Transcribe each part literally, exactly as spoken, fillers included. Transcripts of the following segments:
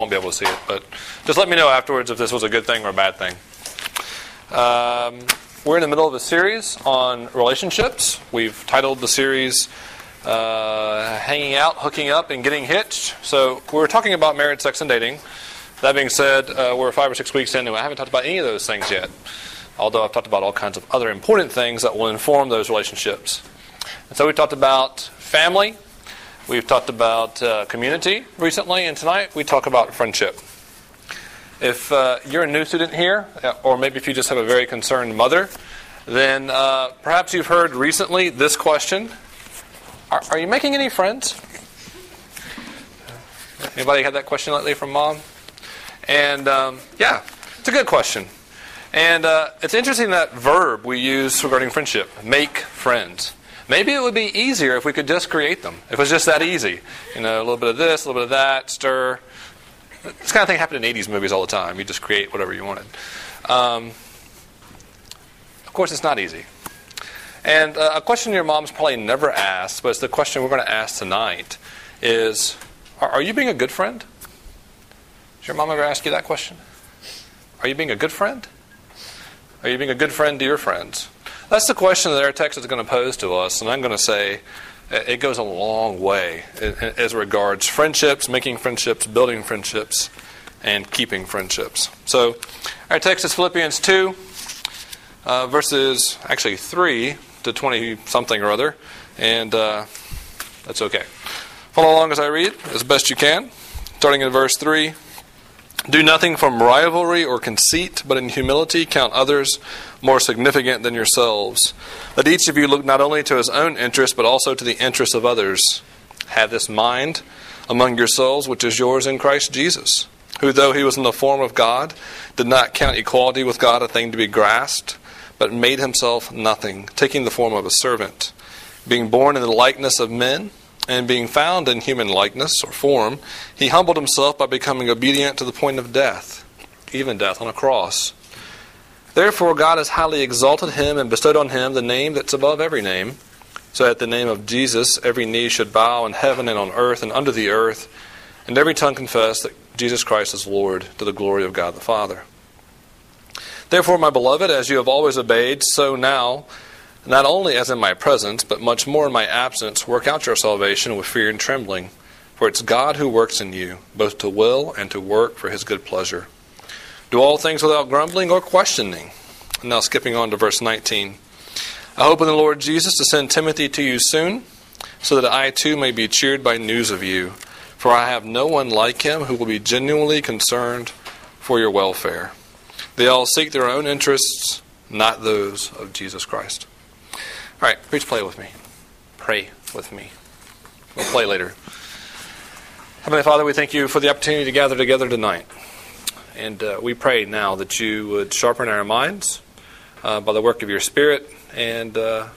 won't be able to see it, but just let me know afterwards if this was a good thing or a bad thing. Um, we're in the middle of a series on relationships. We've titled the series uh, Hanging Out, Hooking Up, and Getting Hitched. So we're talking about marriage, sex, and dating. That being said, uh, we're five or six weeks in, and I haven't talked about any of those things yet, although I've talked about all kinds of other important things that will inform those relationships. And so we talked about family, we've talked about uh, community recently, and tonight we talk about friendship. If uh, you're a new student here, or maybe if you just have a very concerned mother, then uh, perhaps you've heard recently this question: Are, are you making any friends? Anybody had that question lately from mom? And um, yeah, it's a good question. And uh, it's interesting that verb we use regarding friendship, make friends. Maybe it would be easier if we could just create them. If it was just that easy. You know, a little bit of this, a little bit of that, stir. This kind of thing happened in eighties movies all the time. You just create whatever you wanted. Um, of course, it's not easy. And uh, a question your mom's probably never asked, but it's the question we're going to ask tonight, is, are, are you being a good friend? Did your mom ever ask you that question? Are you being a good friend? Are you being a good friend to your friends? That's the question that our text is going to pose to us, and I'm going to say it goes a long way as regards friendships, making friendships, building friendships, and keeping friendships. So our text is Philippians two, uh, verses actually three to twenty-something or other, and uh, that's okay. Follow along as I read as best you can, starting in verse three. Do nothing from rivalry or conceit, but in humility count others more significant than yourselves. Let each of you look not only to his own interest, but also to the interests of others. Have this mind among yourselves, which is yours in Christ Jesus, who, though he was in the form of God, did not count equality with God a thing to be grasped, but made himself nothing, taking the form of a servant, being born in the likeness of men, and being found in human likeness or form, he humbled himself by becoming obedient to the point of death, even death on a cross. Therefore God has highly exalted him and bestowed on him the name that's above every name, so that at the name of Jesus every knee should bow in heaven and on earth and under the earth, and every tongue confess that Jesus Christ is Lord, to the glory of God the Father. Therefore, my beloved, as you have always obeyed, so now, not only as in my presence, but much more in my absence, work out your salvation with fear and trembling. For it's God who works in you, both to will and to work for his good pleasure. Do all things without grumbling or questioning. And now skipping on to verse nineteen. I hope in the Lord Jesus to send Timothy to you soon, so that I too may be cheered by news of you. For I have no one like him who will be genuinely concerned for your welfare. They all seek their own interests, not those of Jesus Christ. All right, please play with me. Pray with me. We'll play later. Heavenly Father, we thank you for the opportunity to gather together tonight. And uh, we pray now that you would sharpen our minds uh, by the work of your Spirit and uh,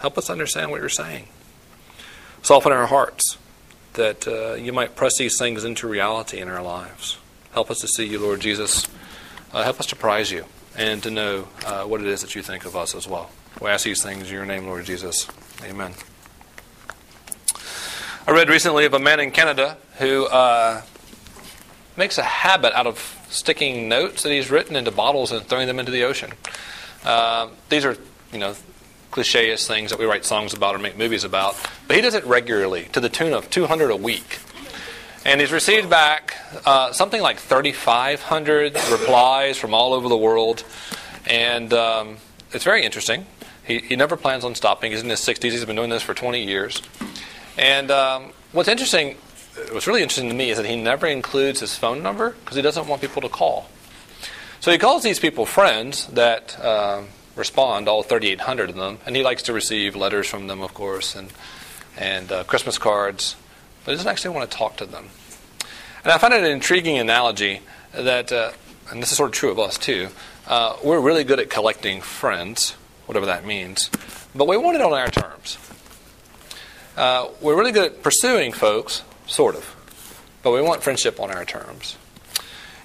help us understand what you're saying. Soften our hearts that uh, you might press these things into reality in our lives. Help us to see you, Lord Jesus. Uh, help us to prize you and to know uh, what it is that you think of us as well. We ask these things in your name, Lord Jesus. Amen. I read recently of a man in Canada who uh, makes a habit out of sticking notes that he's written into bottles and throwing them into the ocean. Uh, these are, you know, cliché-ish things that we write songs about or make movies about. But he does it regularly to the tune of two hundred a week. And he's received back uh, something like three thousand five hundred replies from all over the world. And um, it's very interesting. He he never plans on stopping. He's in his sixties. He's been doing this for twenty years. And um, what's interesting, what's really interesting to me is that he never includes his phone number because he doesn't want people to call. So he calls these people friends that uh, respond, all three thousand eight hundred of them, and he likes to receive letters from them, of course, and, and uh, Christmas cards, but he doesn't actually want to talk to them. And I find it an intriguing analogy that, uh, and this is sort of true of us too, uh, we're really good at collecting friends, whatever that means. But we want it on our terms. Uh, we're really good at pursuing folks, sort of. But we want friendship on our terms.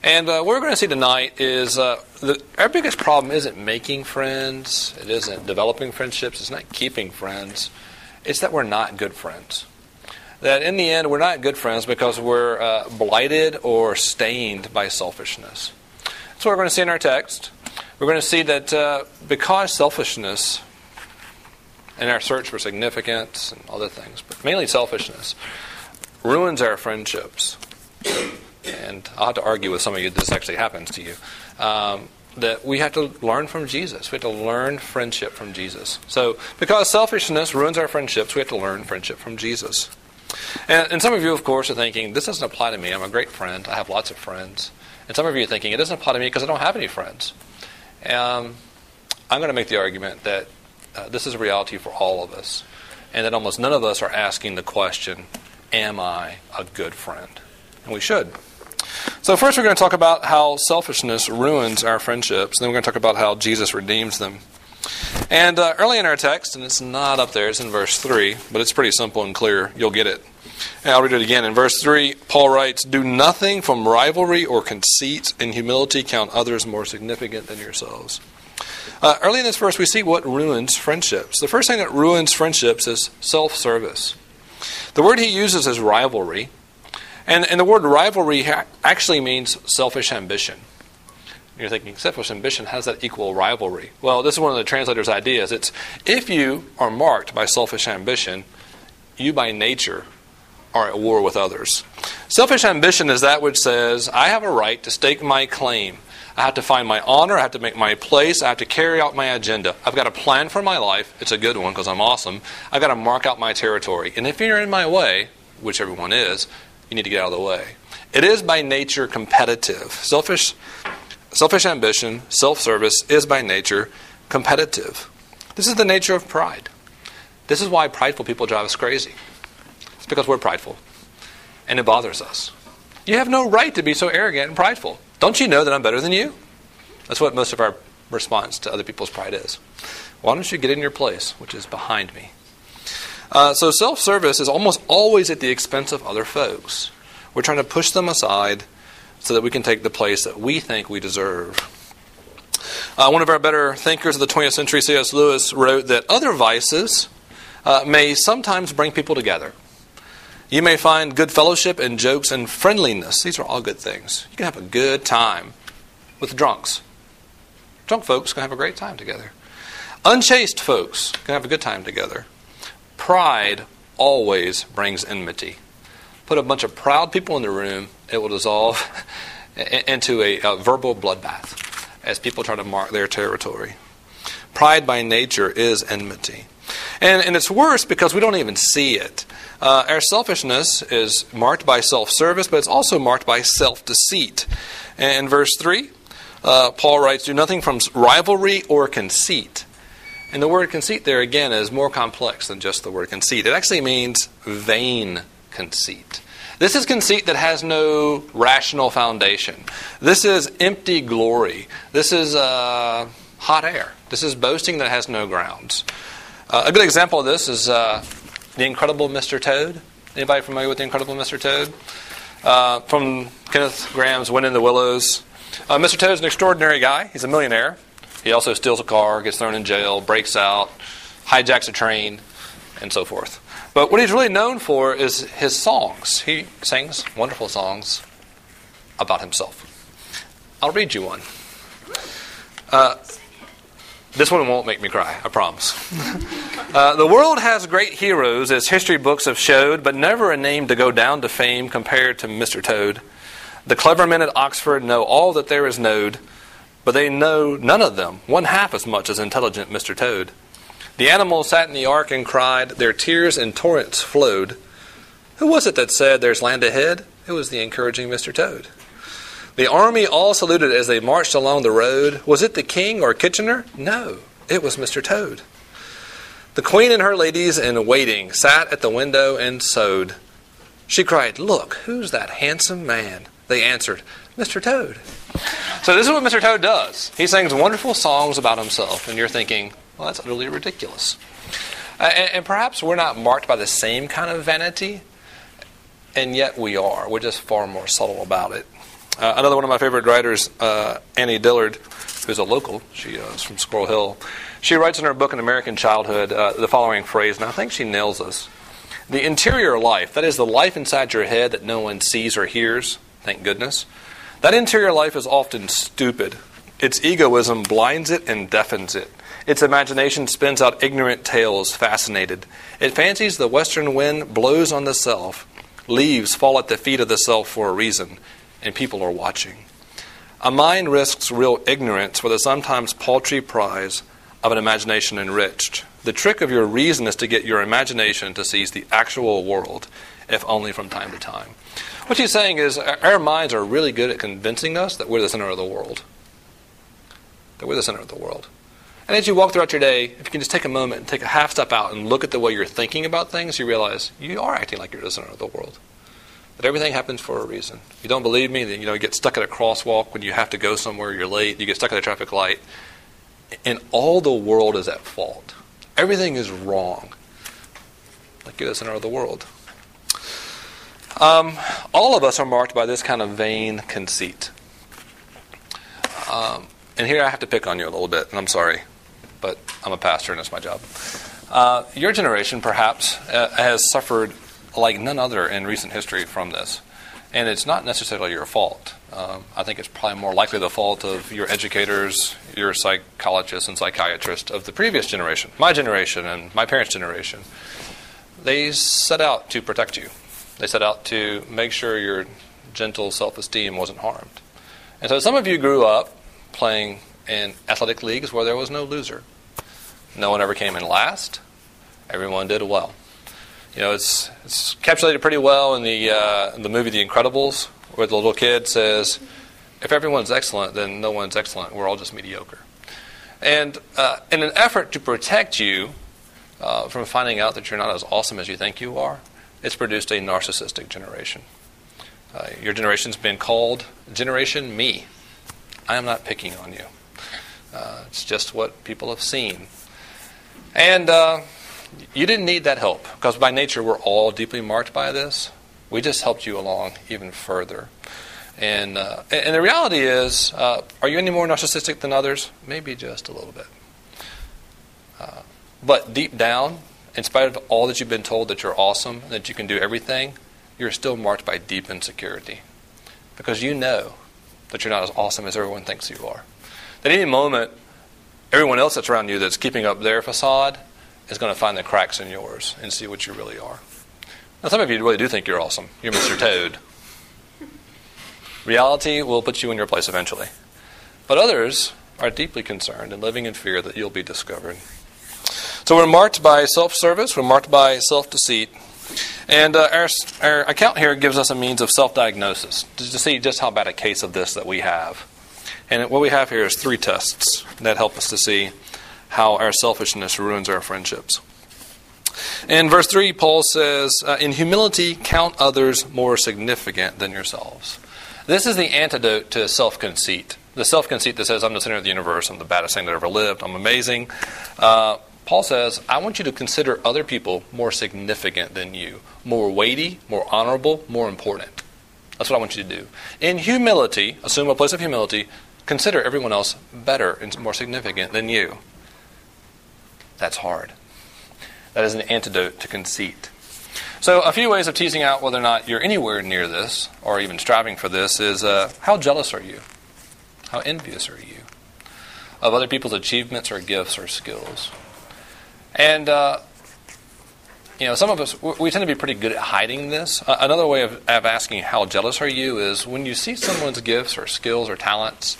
And uh, what we're going to see tonight is uh, the, our biggest problem isn't making friends. It isn't developing friendships. It's not keeping friends. It's that we're not good friends. that in the end we're not good friends because we're uh, blighted or stained by selfishness. That's what we're going to see in our text. We're going to see that uh, because selfishness and our search for significance and other things, but mainly selfishness, ruins our friendships. And I'll have to argue with some of you that this actually happens to you. Um, that we have to learn from Jesus. We have to learn friendship from Jesus. So because selfishness ruins our friendships, we have to learn friendship from Jesus. And, and some of you, of course, are thinking, this doesn't apply to me. I'm a great friend. I have lots of friends. And some of you are thinking, it doesn't apply to me because I don't have any friends. Um, I'm going to make the argument that uh, this is a reality for all of us. And that almost none of us are asking the question, am I a good friend? And we should. So first we're going to talk about how selfishness ruins our friendships. And then we're going to talk about how Jesus redeems them. And uh, early in our text, and it's not up there, it's in verse three, but it's pretty simple and clear. You'll get it. And I'll read it again. In verse three, Paul writes, "Do nothing from rivalry or conceit. In humility count others more significant than yourselves." Uh, early in this verse, we see what ruins friendships. The first thing that ruins friendships is self-service. The word he uses is rivalry. And, and the word rivalry ha- actually means selfish ambition. You're thinking, selfish ambition, how does that equal rivalry? Well, this is one of the translator's ideas. It's, if you are marked by selfish ambition, you by nature are at war with others. Selfish ambition is that which says, I have a right to stake my claim. I have to find my honor. I have to make my place. I have to carry out my agenda. I've got a plan for my life. It's a good one because I'm awesome. I've got to mark out my territory. And if you're in my way, which everyone is, you need to get out of the way. It is by nature competitive. Selfish Selfish ambition, self-service, is by nature competitive. This is the nature of pride. This is why prideful people drive us crazy. It's because we're prideful, and it bothers us. You have no right to be so arrogant and prideful. Don't you know that I'm better than you? That's what most of our response to other people's pride is. Why don't you get in your place, which is behind me? Uh, so self-service is almost always at the expense of other folks. We're trying to push them aside so that we can take the place that we think we deserve. Uh, one of our better thinkers of the twentieth century, C S Lewis, wrote that other vices uh, may sometimes bring people together. You may find good fellowship and jokes and friendliness. These are all good things. You can have a good time with drunks. Drunk folks can have a great time together. Unchaste folks can have a good time together. Pride always brings enmity. Put a bunch of proud people in the room, it will dissolve into a, a verbal bloodbath as people try to mark their territory. Pride by nature is enmity. And, and it's worse because we don't even see it. Uh, our selfishness is marked by self-service, but it's also marked by self-deceit. And in verse three, uh, Paul writes, "Do nothing from rivalry or conceit." And the word conceit there, again, is more complex than just the word conceit. It actually means vain conceit. This is conceit that has no rational foundation. This is empty glory. This is uh, hot air. This is boasting that has no grounds. Uh, a good example of this is uh, The Incredible Mister Toad. Anybody familiar with The Incredible Mister Toad? Uh, from Kenneth Graham's Wind in the Willows. Uh, Mister Toad's an extraordinary guy. He's a millionaire. He also steals a car, gets thrown in jail, breaks out, hijacks a train, and so forth. But what he's really known for is his songs. He sings wonderful songs about himself. I'll read you one. Uh, this one won't make me cry, I promise. uh, the world has great heroes, as history books have showed, but never a name to go down to fame compared to Mister Toad. The clever men at Oxford know all that there is knowed, but they know none of them, one half as much as intelligent Mister Toad. The animals sat in the ark and cried, their tears in torrents flowed. Who was it that said, there's land ahead? It was the encouraging Mister Toad. The army all saluted as they marched along the road. Was it the king or Kitchener? No, it was Mister Toad. The queen and her ladies in waiting sat at the window and sewed. She cried, look, who's that handsome man? They answered, Mister Toad. So this is what Mister Toad does. He sings wonderful songs about himself, and you're thinking, well, that's utterly ridiculous. Uh, and, and perhaps we're not marked by the same kind of vanity, and yet we are. We're just far more subtle about it. Uh, another one of my favorite writers, uh, Annie Dillard, who's a local. She uh, is from Squirrel Hill. She writes in her book, An American Childhood, uh, the following phrase, and I think she nails us. The interior life, that is the life inside your head that no one sees or hears, thank goodness, that interior life is often stupid. Its egoism blinds it and deafens it. Its imagination spins out ignorant tales, fascinated. It fancies the western wind blows on the self. Leaves fall at the feet of the self for a reason, and people are watching. A mind risks real ignorance for the sometimes paltry prize of an imagination enriched. The trick of your reason is to get your imagination to seize the actual world, if only from time to time. What he's saying is our minds are really good at convincing us that we're the center of the world. That we're the center of the world. And as you walk throughout your day, if you can just take a moment and take a half step out and look at the way you're thinking about things, you realize you are acting like you're the center of the world. That everything happens for a reason. If you don't believe me, then you know you get stuck at a crosswalk when you have to go somewhere, you're late, you get stuck at a traffic light, and all the world is at fault. Everything is wrong. Like you're the center of the world. Um, all of us are marked by this kind of vain conceit. Um, and here I have to pick on you a little bit, and I'm sorry, but I'm a pastor and it's my job. Uh, your generation, perhaps, uh, has suffered like none other in recent history from this. And it's not necessarily your fault. Um, I think it's probably more likely the fault of your educators, your psychologists and psychiatrists of the previous generation, my generation and my parents' generation. They set out to protect you. They set out to make sure your gentle self-esteem wasn't harmed. And so some of you grew up playing in athletic leagues where there was no loser. No one ever came in last. Everyone did well. You know, it's it's encapsulated pretty well in the uh, in the movie The Incredibles, where the little kid says, if everyone's excellent, then no one's excellent. We're all just mediocre. And uh, in an effort to protect you uh, from finding out that you're not as awesome as you think you are, it's produced a narcissistic generation. Uh, your generation's been called Generation Me. I am not picking on you. Uh, it's just what people have seen. And uh, you didn't need that help, because by nature we're all deeply marked by this. We just helped you along even further. And uh, and the reality is, uh, are you any more narcissistic than others? Maybe just a little bit. Uh, but deep down, in spite of all that you've been told that you're awesome, that you can do everything, you're still marked by deep insecurity. Because you know that you're not as awesome as everyone thinks you are. At any moment, everyone else that's around you that's keeping up their facade is going to find the cracks in yours and see what you really are. Now, some of you really do think you're awesome. You're Mister Toad. Reality will put you in your place eventually. But others are deeply concerned and living in fear that you'll be discovered. So we're marked by self-service. We're marked by self-deceit. And uh, our, our account here gives us a means of self-diagnosis to see just how bad a case of this that we have. And what we have here is three tests that help us to see how our selfishness ruins our friendships. In verse three, Paul says, in humility, count others more significant than yourselves. This is the antidote to self-conceit. The self-conceit that says, I'm the center of the universe, I'm the baddest thing that ever lived, I'm amazing. Uh, Paul says, I want you to consider other people more significant than you, more weighty, more honorable, more important. That's what I want you to do. In humility, assume a place of humility, consider everyone else better and more significant than you. That's hard. That is an antidote to conceit. So a few ways of teasing out whether or not you're anywhere near this or even striving for this is uh, how jealous are you? How envious are you of other people's achievements or gifts or skills? And, uh, you know, some of us, we tend to be pretty good at hiding this. Uh, another way of, of asking how jealous are you is when you see someone's gifts or skills or talents,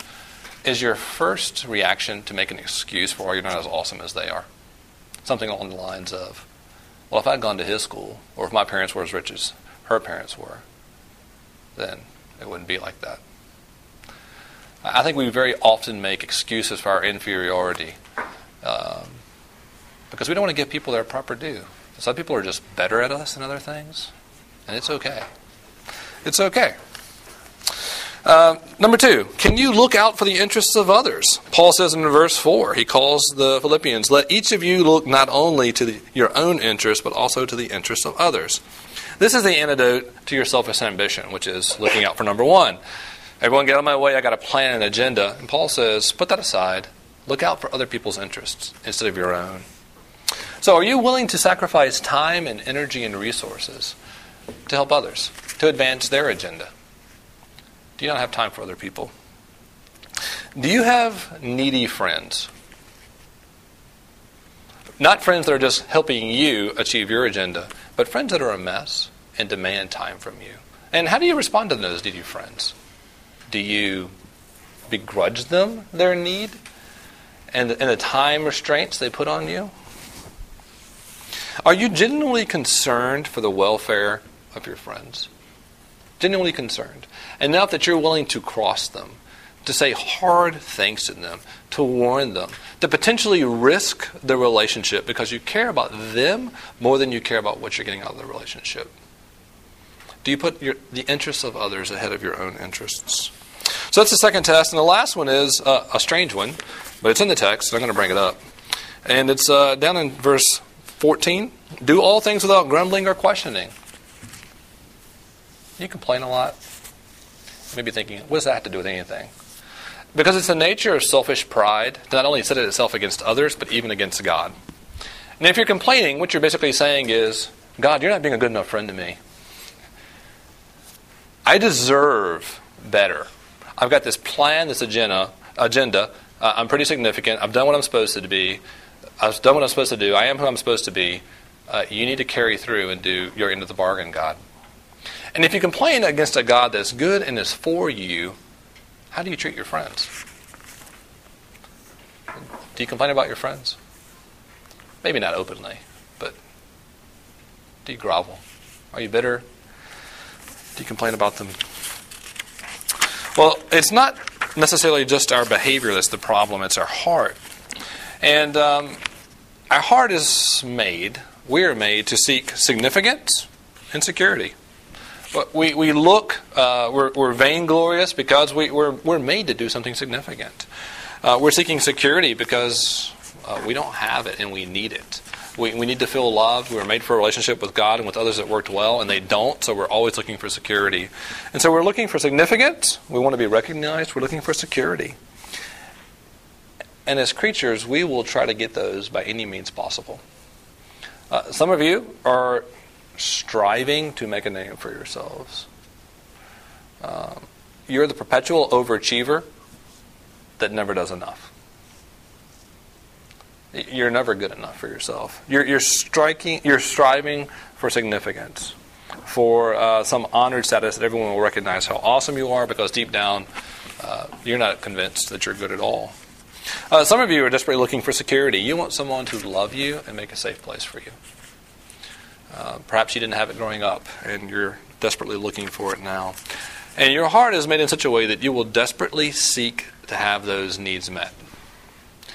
is your first reaction to make an excuse for why you're not as awesome as they are? Something along the lines of, well, if I'd gone to his school, or if my parents were as rich as her parents were, then it wouldn't be like that. I think we very often make excuses for our inferiority um, because we don't want to give people their proper due. Some people are just better at us than other things, and it's okay. It's okay. Uh, number two, can you look out for the interests of others? Paul says in verse four, he calls the Philippians, let each of you look not only to the, your own interests, but also to the interests of others. This is the antidote to your selfish ambition, which is looking out for number one. Everyone get out of my way, I got a plan and agenda. And Paul says, put that aside, look out for other people's interests instead of your own. So are you willing to sacrifice time and energy and resources to help others, to advance their agenda? Do you not have time for other people? Do you have needy friends? Not friends that are just helping you achieve your agenda, but friends that are a mess and demand time from you. And how do you respond to those needy friends? Do you begrudge them their need and, and the time restraints they put on you? Are you genuinely concerned for the welfare of your friends? Genuinely concerned. Enough that you're willing to cross them, to say hard things to them, to warn them, to potentially risk the relationship because you care about them more than you care about what you're getting out of the relationship. Do you put your, the interests of others ahead of your own interests? So that's the second test. And the last one is uh, a strange one, but it's in the text, and I'm going to bring it up. And it's uh, down in verse fourteen. Do all things without grumbling or questioning. You complain a lot. Maybe thinking, what does that have to do with anything? Because it's the nature of selfish pride to not only set it itself against others, but even against God. And if you're complaining, what you're basically saying is, God, you're not being a good enough friend to me. I deserve better. I've got this plan, this agenda. Agenda. Uh, I'm pretty significant. I've done what I'm supposed to be. I've done what I'm supposed to do. I am who I'm supposed to be. Uh, you need to carry through and do your end of the bargain, God. And if you complain against a God that's good and is for you, how do you treat your friends? Do you complain about your friends? Maybe not openly, but do you grovel? Are you bitter? Do you complain about them? Well, it's not necessarily just our behavior that's the problem. It's our heart. And um, our heart is made, we are made to seek significance and security. But we, we look, uh, we're, we're vainglorious because we, we're, we're made to do something significant. Uh, we're seeking security because uh, we don't have it and we need it. We, we need to feel loved. We were made for a relationship with God and with others that worked well, and they don't, so we're always looking for security. And so we're looking for significance. We want to be recognized. We're looking for security. And as creatures, we will try to get those by any means possible. Uh, some of you are striving to make a name for yourselves. Um, you're the perpetual overachiever that never does enough. You're never good enough for yourself. You're, you're striking. You're striving for significance, for uh, some honored status that everyone will recognize how awesome you are. Because deep down, uh, you're not convinced that you're good at all. Uh, some of you are desperately looking for security. You want someone to love you and make a safe place for you. Uh, perhaps you didn't have it growing up, and you're desperately looking for it now. And your heart is made in such a way that you will desperately seek to have those needs met.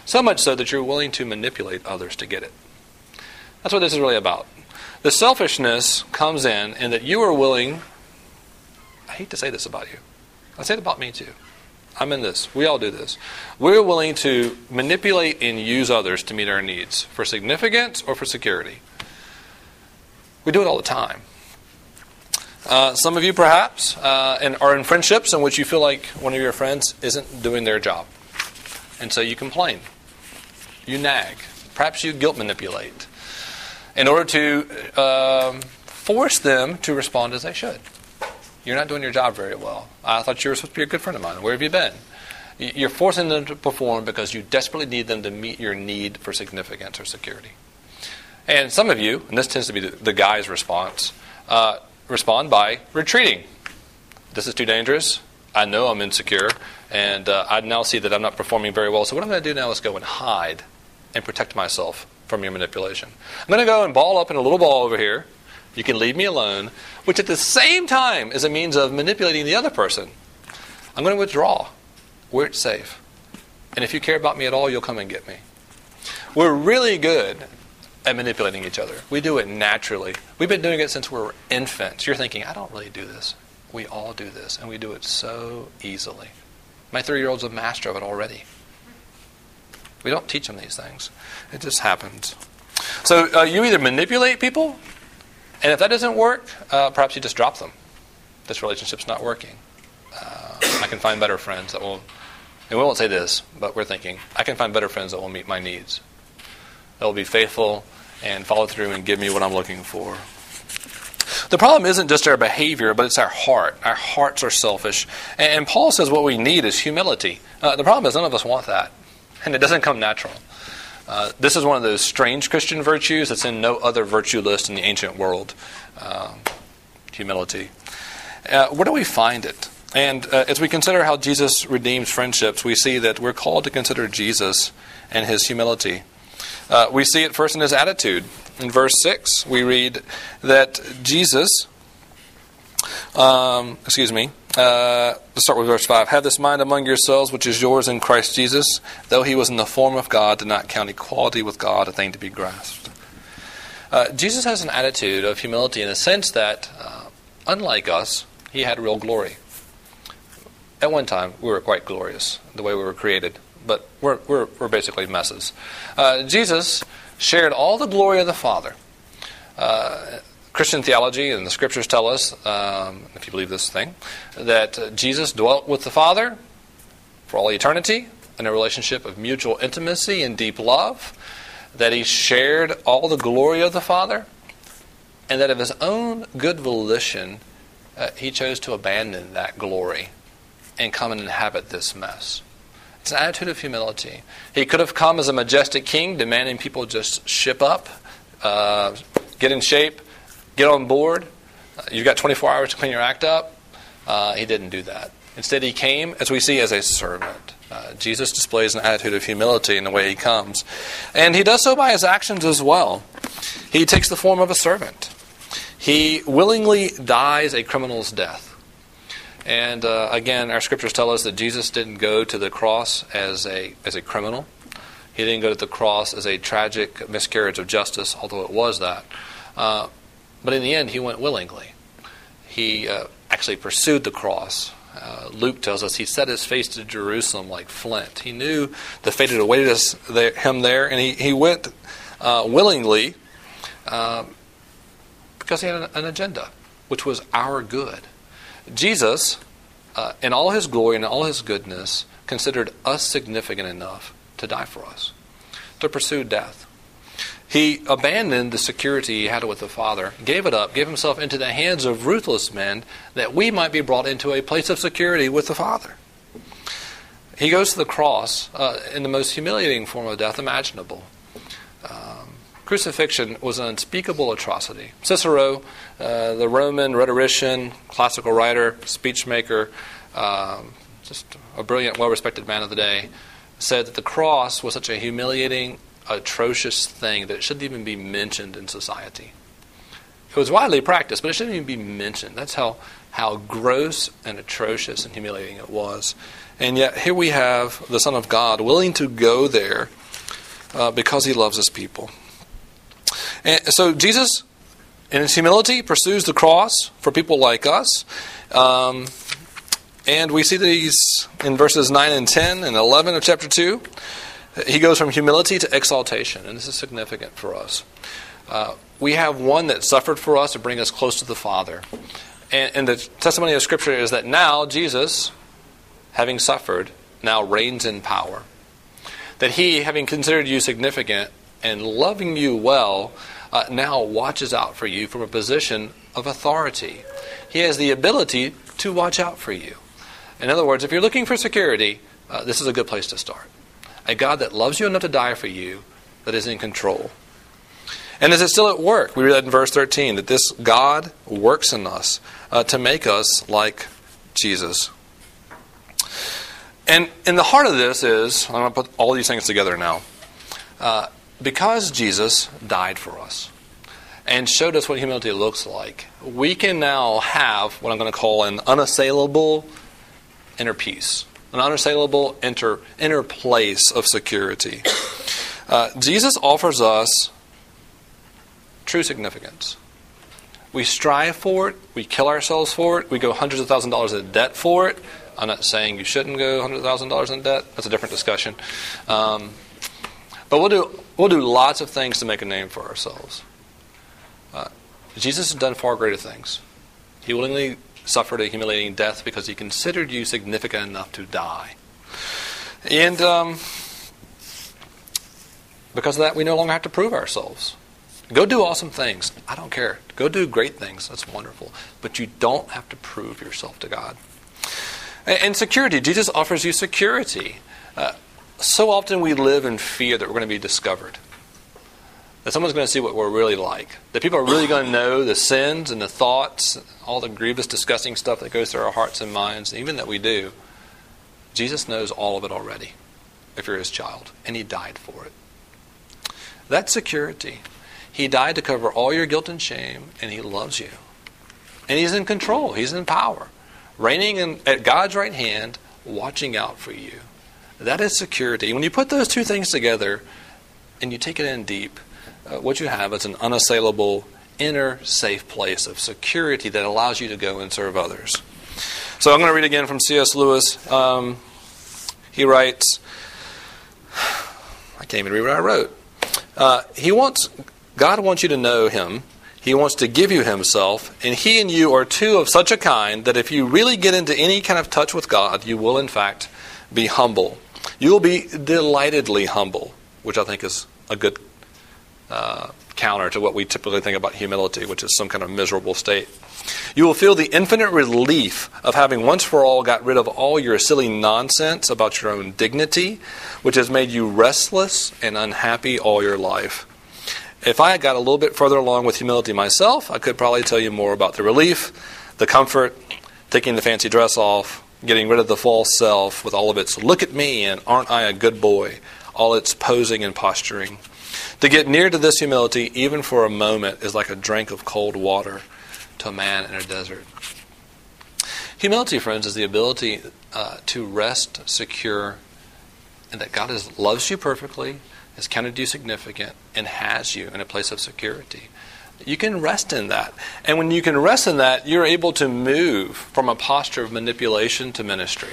So much so that you're willing to manipulate others to get it. That's what this is really about. The selfishness comes in, and that you are willing, I hate to say this about you. I say it about me too. I'm in this. We all do this. We're willing to manipulate and use others to meet our needs for significance or for security. We do it all the time. Uh, some of you perhaps uh, and are in friendships in which you feel like one of your friends isn't doing their job. And so you complain. You nag. Perhaps you guilt manipulate in order to um, force them to respond as they should. You're not doing your job very well. I thought you were supposed to be a good friend of mine. Where have you been? You're forcing them to perform because you desperately need them to meet your need for significance or security. And some of you, and this tends to be the guy's response, uh, respond by retreating. This is too dangerous. I know I'm insecure. And uh, I now see that I'm not performing very well. So what I'm going to do now is go and hide and protect myself from your manipulation. I'm going to go and ball up in a little ball over here. You can leave me alone, which at the same time is a means of manipulating the other person. I'm going to withdraw where it's safe. And if you care about me at all, you'll come and get me. We're really good at manipulating each other. We do it naturally. We've been doing it since we were infants. You're thinking, I don't really do this. We all do this, and we do it so easily. My three-year-old's a master of it already. We don't teach them these things. It just happens. So uh, you either manipulate people, and if that doesn't work, uh, perhaps you just drop them. This relationship's not working. Uh, I can find better friends that will, and we won't say this, but we're thinking, I can find better friends that will meet my needs. That will be faithful and follow through and give me what I'm looking for. The problem isn't just our behavior, but it's our heart. Our hearts are selfish. And Paul says what we need is humility. Uh, the problem is none of us want that, and it doesn't come natural. Uh, this is one of those strange Christian virtues that's in no other virtue list in the ancient world. Uh, humility. Uh, where do we find it? And uh, as we consider how Jesus redeems friendships, we see that we're called to consider Jesus and his humility. Uh, we see it first in his attitude. In verse six, we read that Jesus, um, excuse me, uh, let's start with verse five. Have this mind among yourselves, which is yours in Christ Jesus, though he was in the form of God, did not count equality with God a thing to be grasped. Uh, Jesus has an attitude of humility in the sense that, uh, unlike us, he had real glory. At one time, we were quite glorious, the way we were created. But we're we're, we're basically messes. Uh, Jesus shared all the glory of the Father. Uh, Christian theology and the Scriptures tell us, um, if you believe this thing, that uh, Jesus dwelt with the Father for all eternity in a relationship of mutual intimacy and deep love, that he shared all the glory of the Father, and that of his own good volition, uh, he chose to abandon that glory and come and inhabit this mess. It's an attitude of humility. He could have come as a majestic king, demanding people just ship up, uh, get in shape, get on board. Uh, you've got twenty-four hours to clean your act up. Uh, he didn't do that. Instead, he came, as we see, as a servant. Uh, Jesus displays an attitude of humility in the way he comes. And he does so by his actions as well. He takes the form of a servant. He willingly dies a criminal's death. And uh, again, our Scriptures tell us that Jesus didn't go to the cross as a as a criminal. He didn't go to the cross as a tragic miscarriage of justice, although it was that. Uh, but in the end, he went willingly. He uh, actually pursued the cross. Uh, Luke tells us he set his face to Jerusalem like flint. He knew the fate that awaited us there, him there, and he, he went uh, willingly uh, because he had an, an agenda, which was our good. Jesus, uh, in all his glory and all his goodness, considered us significant enough to die for us, to pursue death. He abandoned the security he had with the Father, gave it up, gave himself into the hands of ruthless men that we might be brought into a place of security with the Father. He goes to the cross uh, in the most humiliating form of death imaginable. Um, Crucifixion was an unspeakable atrocity. Cicero, uh, the Roman rhetorician, classical writer, speechmaker, um, just a brilliant, well-respected man of the day, said that the cross was such a humiliating, atrocious thing that it shouldn't even be mentioned in society. It was widely practiced, but it shouldn't even be mentioned. That's how, how gross and atrocious and humiliating it was. And yet here we have the Son of God willing to go there uh, because he loves his people. And so Jesus, in his humility, pursues the cross for people like us. Um, and we see that he's in verses nine and ten and eleven of chapter two. He goes from humility to exaltation. And this is significant for us. Uh, we have one that suffered for us to bring us close to the Father. And, and the testimony of Scripture is that now Jesus, having suffered, now reigns in power. That he, having considered you significant and loving you well, uh, now watches out for you from a position of authority. He has the ability to watch out for you. In other words, if you're looking for security, uh, this is a good place to start. A God that loves you enough to die for you, that is in control. And is it still at work? We read in verse thirteen that this God works in us uh, to make us like Jesus. And in the heart of this is, I'm going to put all these things together now, uh, because Jesus died for us and showed us what humility looks like, we can now have what I'm going to call an unassailable inner peace, an unassailable inner, inner place of security. Uh, Jesus offers us true significance. We strive for it. We kill ourselves for it. We go hundreds of thousands of dollars in debt for it. I'm not saying you shouldn't go hundreds of thousands of dollars in debt. That's a different discussion. Um, but we'll do... We'll do lots of things to make a name for ourselves. Uh, Jesus has done far greater things. He willingly suffered a humiliating death because he considered you significant enough to die. And um, because of that, we no longer have to prove ourselves. Go do awesome things. I don't care. Go do great things. That's wonderful. But you don't have to prove yourself to God. And security. Jesus offers you security. Uh, so often we live in fear that we're going to be discovered. That someone's going to see what we're really like. That people are really going to know the sins and the thoughts, all the grievous, disgusting stuff that goes through our hearts and minds, even that we do. Jesus knows all of it already, if you're his child. And he died for it. That's security. He died to cover all your guilt and shame, and he loves you. And he's in control. He's in power. Reigning in, at God's right hand, watching out for you. That is security. When you put those two things together, and you take it in deep, uh, what you have is an unassailable, inner, safe place of security that allows you to go and serve others. So I'm going to read again from C S Lewis. Um, he writes, I can't even read what I wrote. Uh, he wants, God wants you to know him. He wants to give you himself. And he and you are two of such a kind that if you really get into any kind of touch with God, you will in fact be humble. You will be delightedly humble, which I think is a good uh, counter to what we typically think about humility, which is some kind of miserable state. You will feel the infinite relief of having once for all got rid of all your silly nonsense about your own dignity, which has made you restless and unhappy all your life. If I had got a little bit further along with humility myself, I could probably tell you more about the relief, the comfort, taking the fancy dress off, getting rid of the false self with all of its look at me and aren't I a good boy, all its posing and posturing. To get near to this humility, even for a moment, is like a drink of cold water to a man in a desert. Humility, friends, is the ability uh, to rest secure and that God is, loves you perfectly, has counted you significant, and has you in a place of security. You can rest in that. And when you can rest in that, you're able to move from a posture of manipulation to ministry.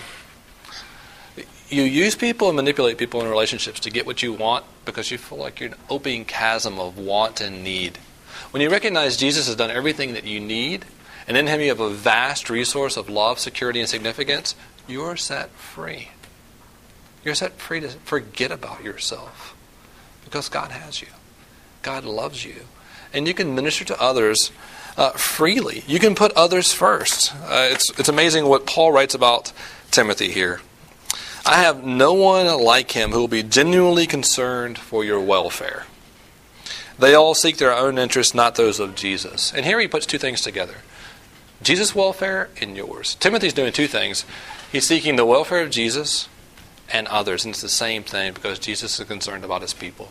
You use people and manipulate people in relationships to get what you want because you feel like you're an opening chasm of want and need. When you recognize Jesus has done everything that you need, and in him you have a vast resource of love, security, and significance, you're set free. You're set free to forget about yourself. Because God has you. God loves you. And you can minister to others uh, freely. You can put others first. Uh, it's, it's amazing what Paul writes about Timothy here. I have no one like him who will be genuinely concerned for your welfare. They all seek their own interests, not those of Jesus. And here he puts two things together. Jesus' welfare and yours. Timothy's doing two things. He's seeking the welfare of Jesus and others. And it's the same thing because Jesus is concerned about his people.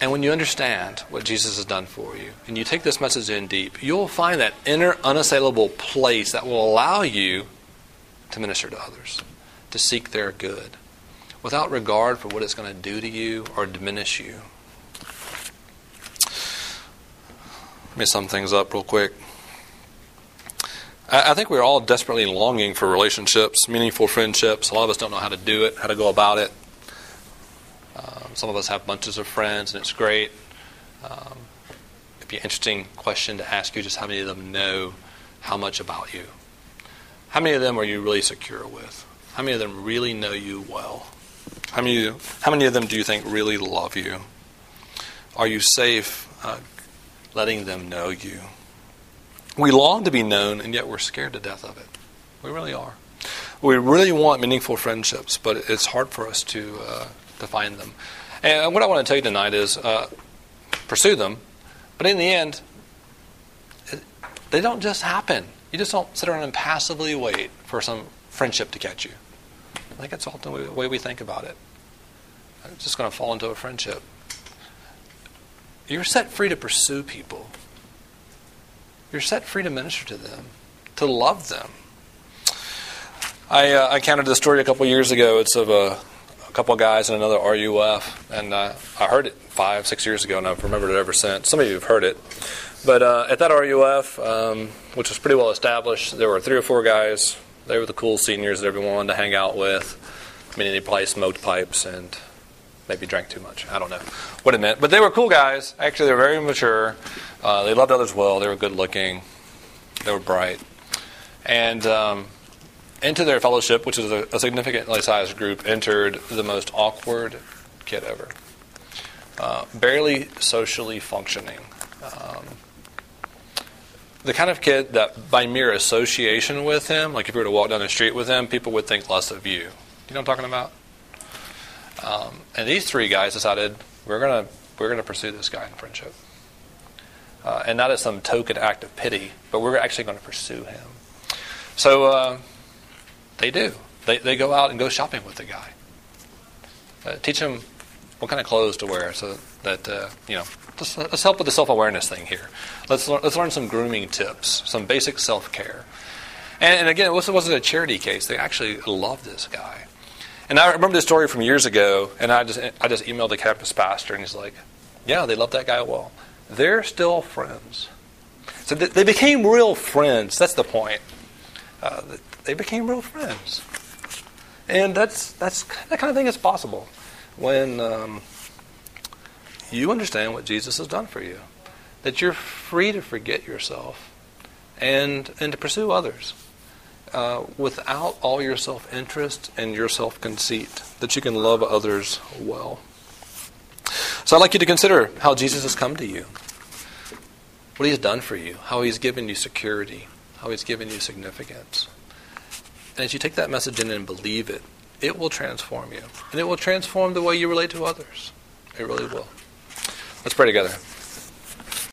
And when you understand what Jesus has done for you, and you take this message in deep, you'll find that inner, unassailable place that will allow you to minister to others, to seek their good, without regard for what it's going to do to you or diminish you. Let me sum things up real quick. I think we're all desperately longing for relationships, meaningful friendships. A lot of us don't know how to do it, how to go about it. Um, some of us have bunches of friends, and it's great. Um, it'd be an interesting question to ask you, just how many of them know how much about you? How many of them are you really secure with? How many of them really know you well? How many, how many of them do you think really love you? Are you safe uh, letting them know you? We long to be known, and yet we're scared to death of it. We really are. We really want meaningful friendships, but it's hard for us to uh, to find them. And what I want to tell you tonight is uh, pursue them, but in the end, it, they don't just happen. You just don't sit around and passively wait for some friendship to catch you. I think that's often the way we think about it. It's just going to fall into a friendship. You're set free to pursue people. You're set free to minister to them, to love them. I uh, I counted this story a couple years ago. It's of a, a couple of guys in another R U F, and uh, I heard it five, six years ago, and I've remembered it ever since. Some of you have heard it. But uh, at that R U F, um, which was pretty well established, there were three or four guys. They were the cool seniors that everyone wanted to hang out with. I mean, they probably smoked pipes and maybe drank too much. I don't know what it meant. But they were cool guys. Actually, they were very mature. Uh, they loved others well. They were good looking. They were bright. And um, into their fellowship, which is a, a significantly sized group, entered the most awkward kid ever. uh, barely socially functioning. Um, the kind of kid that by mere association with him, like if you were to walk down the street with him, people would think less of you. You know what I'm talking about? Um, and these three guys decided we're gonna we're gonna pursue this guy in friendship, uh, and not as some token act of pity, but we're actually going to pursue him. So uh, they do. They they go out and go shopping with the guy. Uh, teach him what kind of clothes to wear, so that uh, you know. Let's, let's help with the self-awareness thing here. Let's learn, let's learn some grooming tips, some basic self-care. And, and again, this wasn't a charity case. They actually loved this guy. And I remember this story from years ago, and I just I just emailed the campus pastor, and he's like, yeah, they love that guy well. They're still friends. So th- they became real friends. That's the point. Uh, they became real friends. And that's that's that kind of thing is possible when um, you understand what Jesus has done for you, that you're free to forget yourself and and to pursue others. Uh, without all your self-interest and your self-conceit, that you can love others well. So I'd like you to consider how Jesus has come to you, what he's done for you, how he's given you security, how he's given you significance. And as you take that message in and believe it, it will transform you. And it will transform the way you relate to others. It really will. Let's pray together.